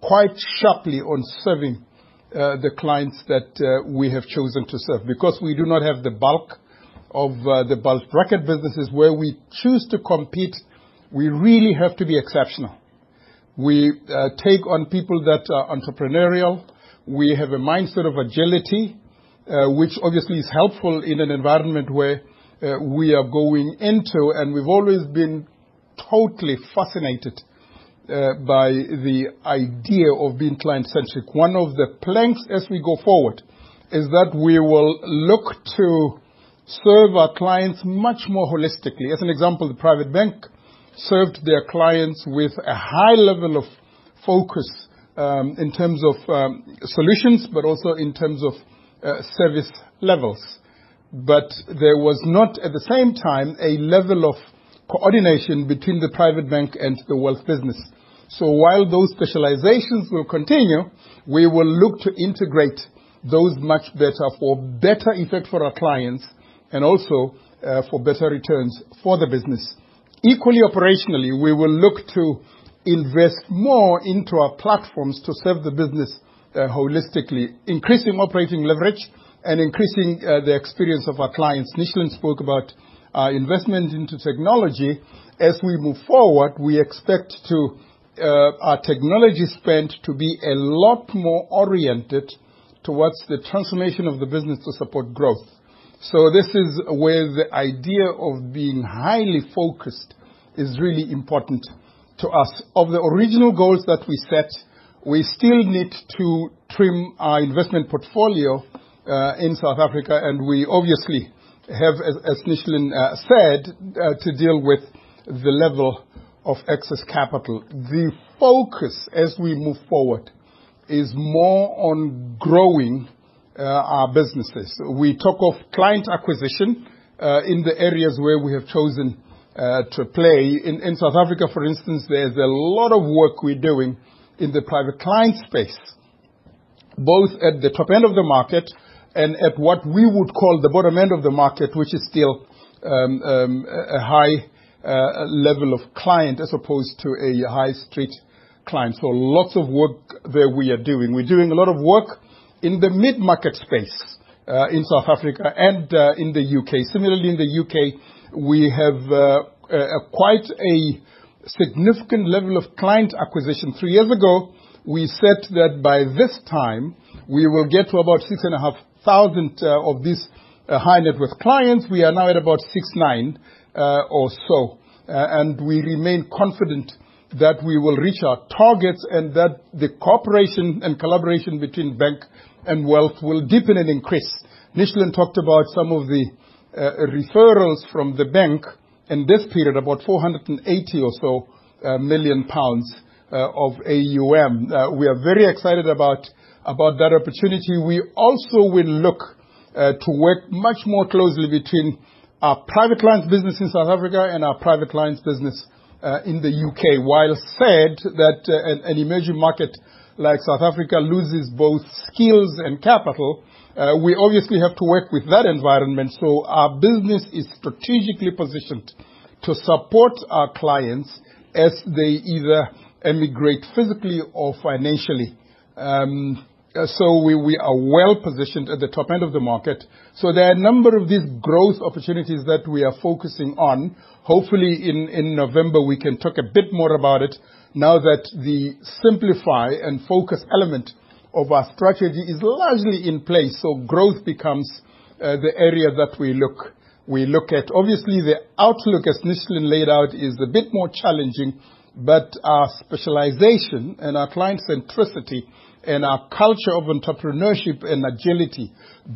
quite sharply on serving uh, the clients that uh, we have chosen to serve, because we do not have the bulk of uh, the bulk bracket businesses where we choose to compete. We really have to be exceptional. We uh, take on people that are entrepreneurial. We have a mindset of agility, uh, which obviously is helpful in an environment where uh, we are going into, and we've always been totally fascinated uh, by the idea of being client-centric. One of the planks as we go forward is that we will look to serve our clients much more holistically. As an example, the private bank served their clients with a high level of focus um, in terms of um, solutions, but also in terms of uh, service levels. But there was not, at the same time, a level of coordination between the private bank and the wealth business. So while those specializations will continue, we will look to integrate those much better for better effect for our clients, and also uh, for better returns for the business. Equally operationally, we will look to invest more into our platforms to serve the business uh, holistically, increasing operating leverage and increasing uh, the experience of our clients. Nishlan spoke about our investment into technology. As we move forward, we expect to uh, our technology spend to be a lot more oriented towards the transformation of the business to support growth. So this is where the idea of being highly focused is really important to us. Of the original goals that we set, we still need to trim our investment portfolio uh, in South Africa, and we obviously have, as, as Nishlan uh, said, uh, to deal with the level of excess capital. The focus as we move forward is more on growing Uh, our businesses. We talk of client acquisition uh, in the areas where we have chosen uh, to play. In, in South Africa, for instance, there's a lot of work we're doing in the private client space, both at the top end of the market and at what we would call the bottom end of the market, which is still um, um, a high uh, level of client as opposed to a high street client. So lots of work there we are doing. We're doing a lot of work in the mid-market space uh, in South Africa and uh, in the U K. Similarly, in the U K, we have uh, uh, quite a significant level of client acquisition. Three years ago, we said that by this time, we will get to about six thousand five hundred uh, of these uh, high-net-worth clients. We are now at about six nine uh, or so, uh, and we remain confident that we will reach our targets, and that the cooperation and collaboration between bank and wealth will deepen and increase. Nishlan talked about some of the uh, referrals from the bank in this period, about four hundred eighty or so uh, million pounds uh, of A U M. Uh, we are very excited about, about that opportunity. We also will look uh, to work much more closely between our private clients business in South Africa and our private clients business Uh, in the U K, while said that uh, an, an emerging market like South Africa loses both skills and capital, uh, we obviously have to work with that environment. So our business is strategically positioned to support our clients as they either emigrate physically or financially. Um, so we, we are well positioned at the top end of the market. So there are a number of these growth opportunities that we are focusing on. Hopefully in, in November we can talk a bit more about it, now that the simplify and focus element of our strategy is largely in place. So growth becomes uh, the area that we look we look at. Obviously the outlook, as Nishlan laid out, is a bit more challenging, but our specialization and our client centricity and our culture of entrepreneurship and agility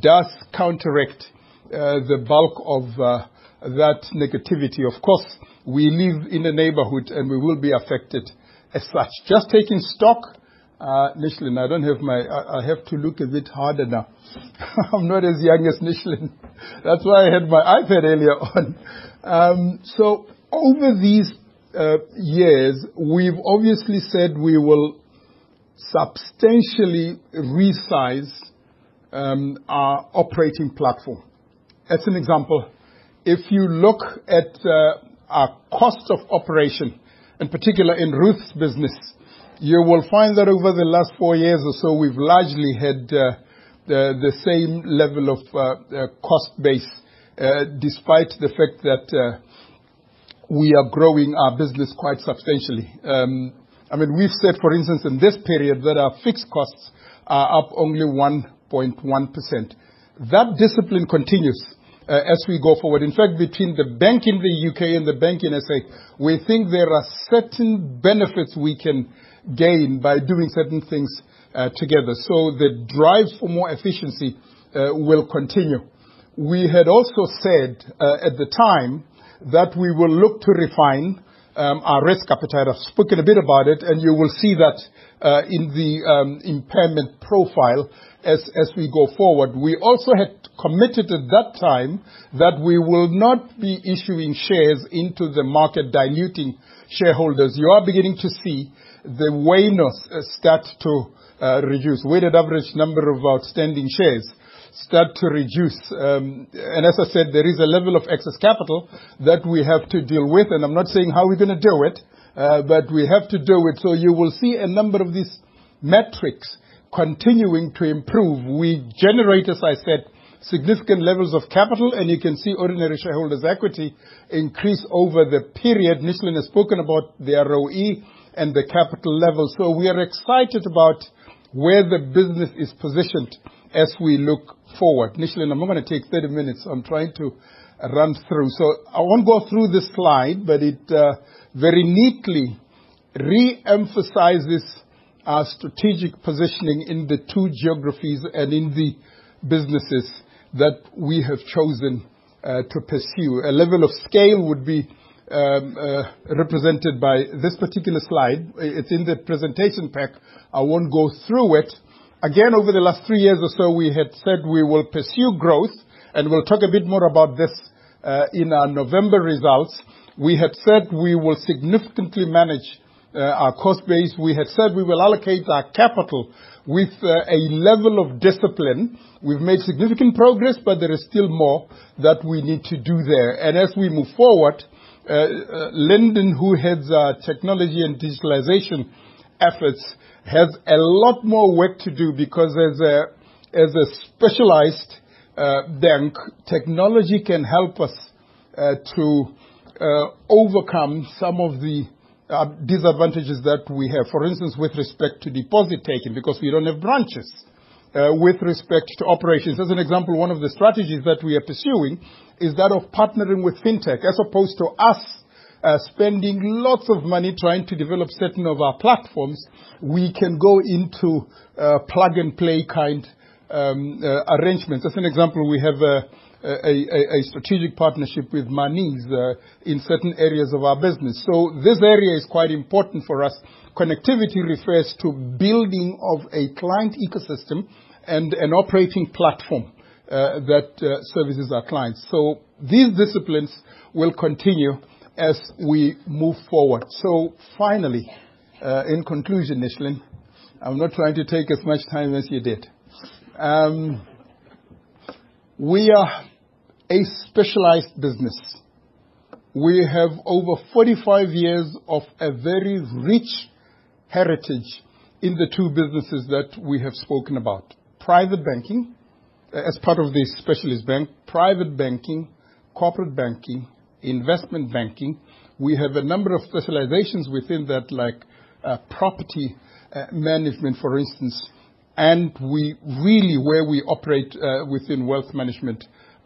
does counteract uh, the bulk of uh, that negativity. Of course, we live in a neighborhood and we will be affected as such. Just taking stock, uh, Nishlan, I don't have my, I, I have to look a bit harder now. I'm not as young as Nishlan. That's why I had my iPad earlier on. Um, so over these uh, years, we've obviously said we will substantially resize um, our operating platform. As an example, if you look at uh, our cost of operation, in particular in Ruth's business, you will find that over the last four years or so, we've largely had uh, the, the same level of uh, uh, cost base, uh, despite the fact that uh, we are growing our business quite substantially. Um, I mean, we've said, for instance, in this period that our fixed costs are up only one point one percent. That discipline continues uh, as we go forward. In fact, between the bank in the U K and the bank in S A, we think there are certain benefits we can gain by doing certain things uh, together. So the drive for more efficiency uh, will continue. We had also said uh, at the time that we will look to refine um, our risk appetite. I've spoken a bit about it, and you will see that uh, in the um, impairment profile as, as we go forward. We also had committed at that time that we will not be issuing shares into the market, diluting shareholders. You are beginning to see the W A N Os start to uh, reduce. Weighted average number of outstanding shares start to reduce. Um, and as I said, there is a level of excess capital that we have to deal with. And I'm not saying how we're going to do it, uh, but we have to do it. So you will see a number of these metrics continuing to improve. We generate, as I said, significant levels of capital, and you can see ordinary shareholders' equity increase over the period. Nishlan has spoken about the R O E and the capital level. So we are excited about where the business is positioned as we look forward. Nishlan, I'm not going to take thirty minutes. I'm trying to run through. So I won't go through this slide, but it uh, very neatly re-emphasizes our strategic positioning in the two geographies and in the businesses that we have chosen uh, to pursue. A level of scale would be Um, uh, represented by this particular slide. It's in the presentation pack. I won't go through it. Again, over the last three years or so, we had said we will pursue growth, and we'll talk a bit more about this uh, in our November results. We had said we will significantly manage uh, our cost base. We had said we will allocate our capital with uh, a level of discipline. We've made significant progress, but there is still more that we need to do there. And as we move forward, Uh, uh, Lyndon, who heads our technology and digitalization efforts, has a lot more work to do, because as a, as a specialized uh, bank, technology can help us uh, to uh, overcome some of the uh, disadvantages that we have. For instance, with respect to deposit taking, because we don't have branches. Uh, with respect to operations, as an example, one of the strategies that we are pursuing is that of partnering with fintech, as opposed to us uh, spending lots of money trying to develop certain of our platforms. We can go into uh, plug-and-play kind um, uh, arrangements. As an example, we have a, a, a, a strategic partnership with Manis uh, in certain areas of our business. So this area is quite important for us. Connectivity refers to building of a client ecosystem and an operating platform uh, that uh, services our clients. So these disciplines will continue as we move forward. So finally, uh, in conclusion, Nishlan, I'm not trying to take as much time as you did. Um, we are a specialized business. We have over forty-five years of a very rich heritage in the two businesses that we have spoken about. Private banking, as part of the specialist bank, private banking, corporate banking, investment banking. We have a number of specializations within that, like uh, property uh, management, for instance, and we really, where we operate uh, within wealth management,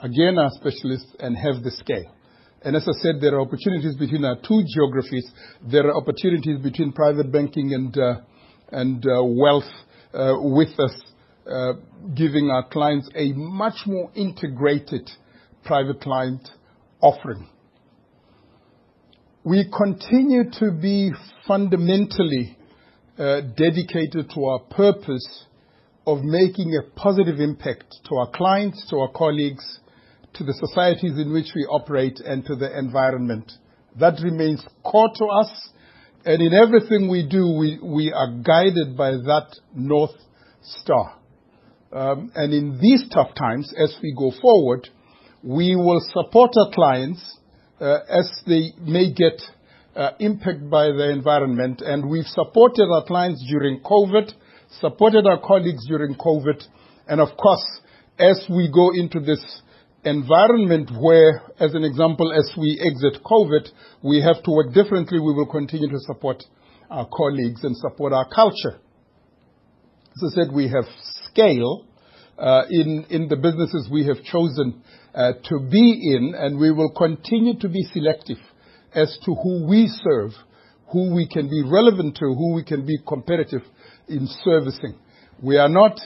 again, are specialists and have the scale. And as I said, there are opportunities between our two geographies. There are opportunities between private banking and uh, and uh, wealth uh, with us, uh, giving our clients a much more integrated private client offering. We continue to be fundamentally uh, dedicated to our purpose of making a positive impact to our clients, to our colleagues, to the societies in which we operate, and to the environment That remains core to us. And in everything we do, we, we are guided by that North Star. Um, and in these tough times, as we go forward, we will support our clients uh, as they may get uh, impacted by the environment. And we've supported our clients during COVID, supported our colleagues during COVID. And of course, as we go into this environment where, as an example, as we exit COVID, we have to work differently, we will continue to support our colleagues and support our culture. As I said, we have scale uh, in, in the businesses we have chosen uh, to be in, and we will continue to be selective as to who we serve, who we can be relevant to, who we can be competitive in servicing. We are not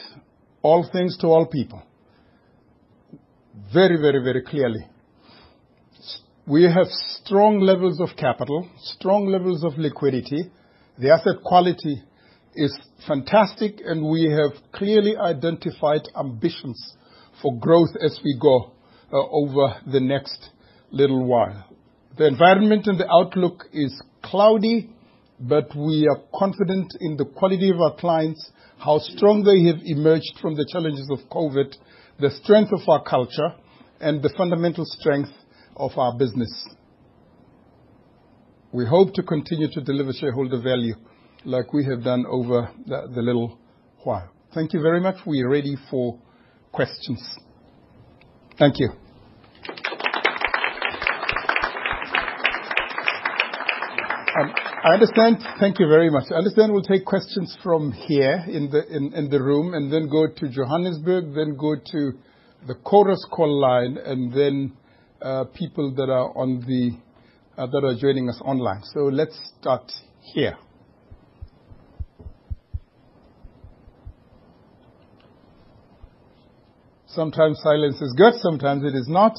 all things to all people. Very, very, very clearly. We have strong levels of capital, strong levels of liquidity. The asset quality is fantastic, and we have clearly identified ambitions for growth as we go uh, over the next little while. The environment and the outlook is cloudy, but we are confident in the quality of our clients, how strong they have emerged from the challenges of COVID, the strength of our culture, and the fundamental strength of our business. We hope to continue to deliver shareholder value like we have done over the, the little while. Thank you very much. We are ready for questions. Thank you. Um, I understand. Thank you very much. I understand we'll take questions from here in the in, in the room, and then go to Johannesburg, then go to the Chorus Call line, and then uh, people that are on the uh, that are joining us online. So let's start here. Sometimes silence is good. Sometimes it is not.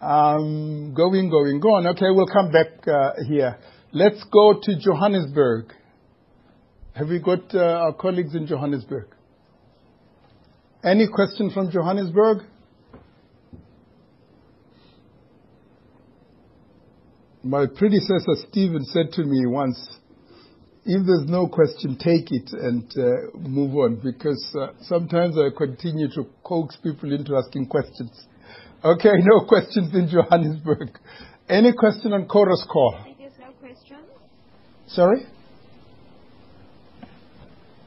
Um, going, going, going. Okay, we'll come back uh, here. Let's go to Johannesburg. Have we got uh, our colleagues in Johannesburg? Any question from Johannesburg? My predecessor, Stephen, said to me once, if there's no question, take it and uh, move on, because uh, sometimes I continue to coax people into asking questions. Okay, no questions in Johannesburg. Any question on Chorus Call? Sorry?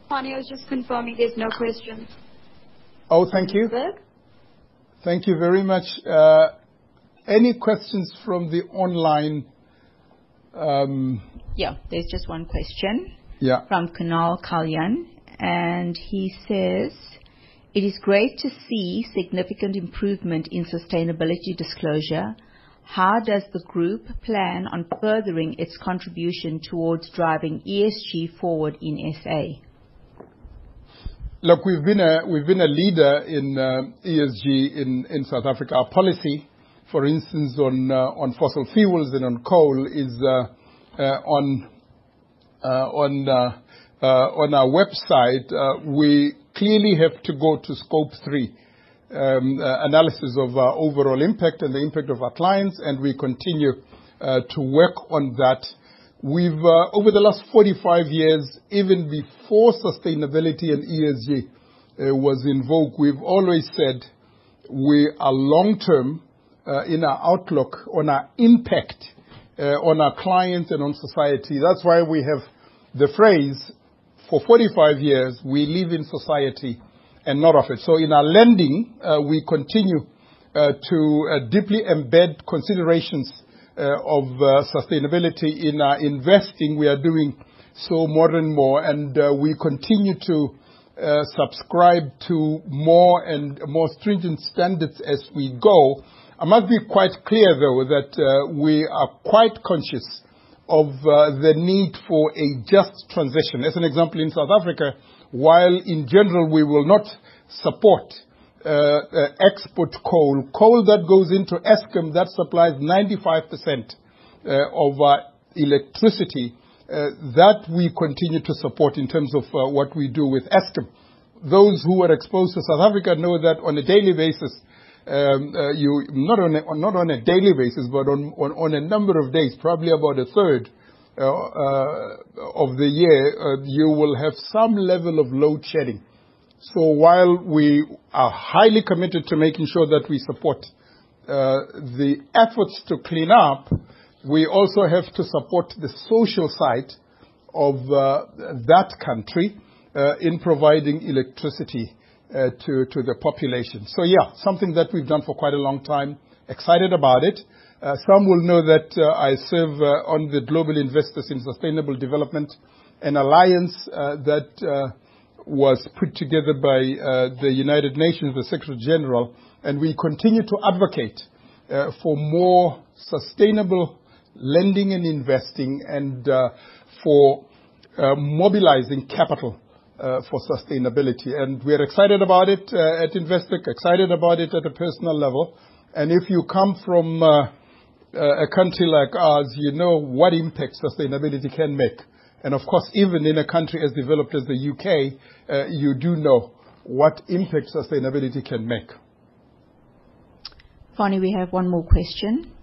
Fani, I was just confirming there's no question. Oh, thank you. Thank you very much. Uh, any questions from the online? Um, yeah, there's just one question. Yeah. From Kunal Kalyan. And he says, it is great to see significant improvement in sustainability disclosure. How does the group plan on furthering its contribution towards driving E S G forward in S A? Look, we've been a, we've been a leader in uh, E S G in, in South Africa. Our policy, for instance, on, uh, on fossil fuels and on coal is uh, uh, on, uh, on, uh, uh, on our website. Uh, we clearly have to go to scope three. Um, uh, analysis of our overall impact and the impact of our clients, and we continue uh, to work on that. We've, uh, over the last forty-five years, even before sustainability and E S G uh, was in vogue, we've always said we are long-term uh, in our outlook on our impact uh, on our clients and on society. That's why we have the phrase, for forty-five years, we live in society and not of it. So in our lending, uh, we continue uh, to uh, deeply embed considerations uh, of uh, sustainability. In our investing, we are doing so more and more, and uh, we continue to uh, subscribe to more and more stringent standards as we go. I must be quite clear, though, that uh, we are quite conscious of uh, the need for a just transition. As an example, in South Africa, while in general we will not support uh, uh, export coal, coal that goes into Eskom that supplies ninety-five percent uh, of our electricity, uh, that we continue to support in terms of uh, what we do with Eskom. Those who are exposed to South Africa know that on a daily basis, um, uh, you not on a, not on a daily basis, but on, on, on a number of days, probably about a third uh, uh, of the year, uh, you will have some level of load shedding. So while we are highly committed to making sure that we support uh, the efforts to clean up, we also have to support the social side of uh, that country uh, in providing electricity uh, to, to the population. So, yeah, something that we've done for quite a long time. Excited about it. Uh, some will know that uh, I serve uh, on the Global Investors in Sustainable Development, an alliance uh, that uh, was put together by uh, the United Nations, the Secretary General, and we continue to advocate uh, for more sustainable lending and investing, and uh, for uh, mobilizing capital uh, for sustainability. And we're excited about it uh, at Investec, excited about it at a personal level. And if you come from uh, a country like ours, you know what impact sustainability can make. And of course, even in a country as developed as the U K, uh, you do know what impact sustainability can make. Fani, we have one more question.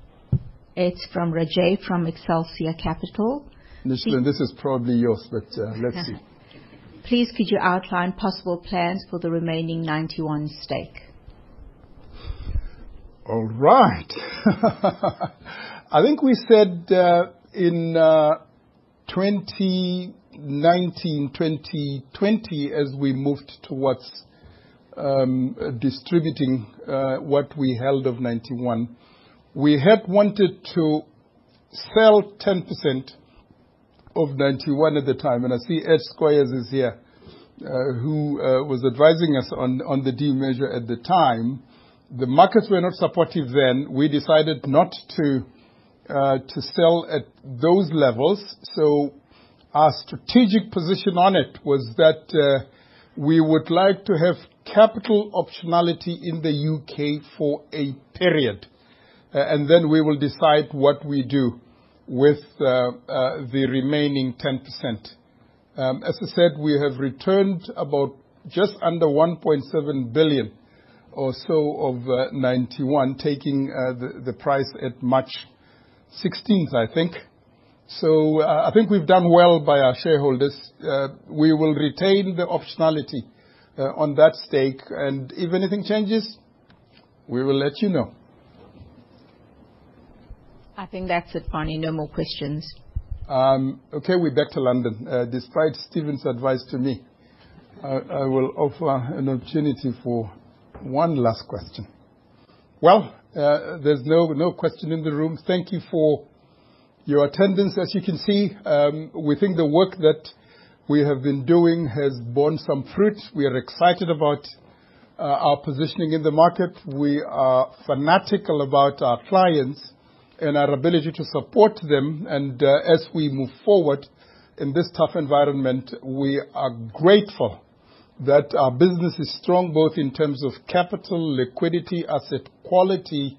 It's from Rajay from Excelsior Capital. Nishlan, this is probably yours, but uh, let's see. Please could you outline possible plans for the remaining ninety-one stake? All right. I think we said uh, in uh, twenty nineteen, twenty twenty, as we moved towards um, distributing uh, what we held of ninety-one, we had wanted to sell ten percent of ninety-one at the time, and I see Ed Squires is here, uh, who uh, was advising us on, on the deal measure at the time. The markets were not supportive then. We decided not to uh, to sell at those levels, so our strategic position on it was that uh, we would like to have capital optionality in the U K for a period. Uh, and then we will decide what we do with uh, uh, the remaining ten percent. Um, as I said, we have returned about just under one point seven billion or so of uh, ninety-one, taking uh, the, the price at March sixteenth, I think. So uh, I think we've done well by our shareholders. Uh, we will retain the optionality uh, on that stake, and if anything changes, we will let you know. I think that's it, Fani. No more questions. Um, okay, we're back to London. Uh, despite Stephen's advice to me, I, I will offer an opportunity for one last question. Well, uh, there's no, no question in the room. Thank you for your attendance. As you can see, um, we think the work that we have been doing has borne some fruit. We are excited about uh, our positioning in the market. We are fanatical about our clients and our ability to support them, and uh, as we move forward in this tough environment, we are grateful that our business is strong, both in terms of capital, liquidity, asset quality,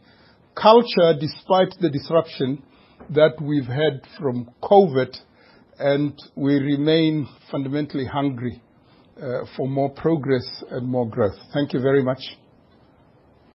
culture, despite the disruption that we've had from COVID, and we remain fundamentally hungry uh, for more progress and more growth. Thank you very much.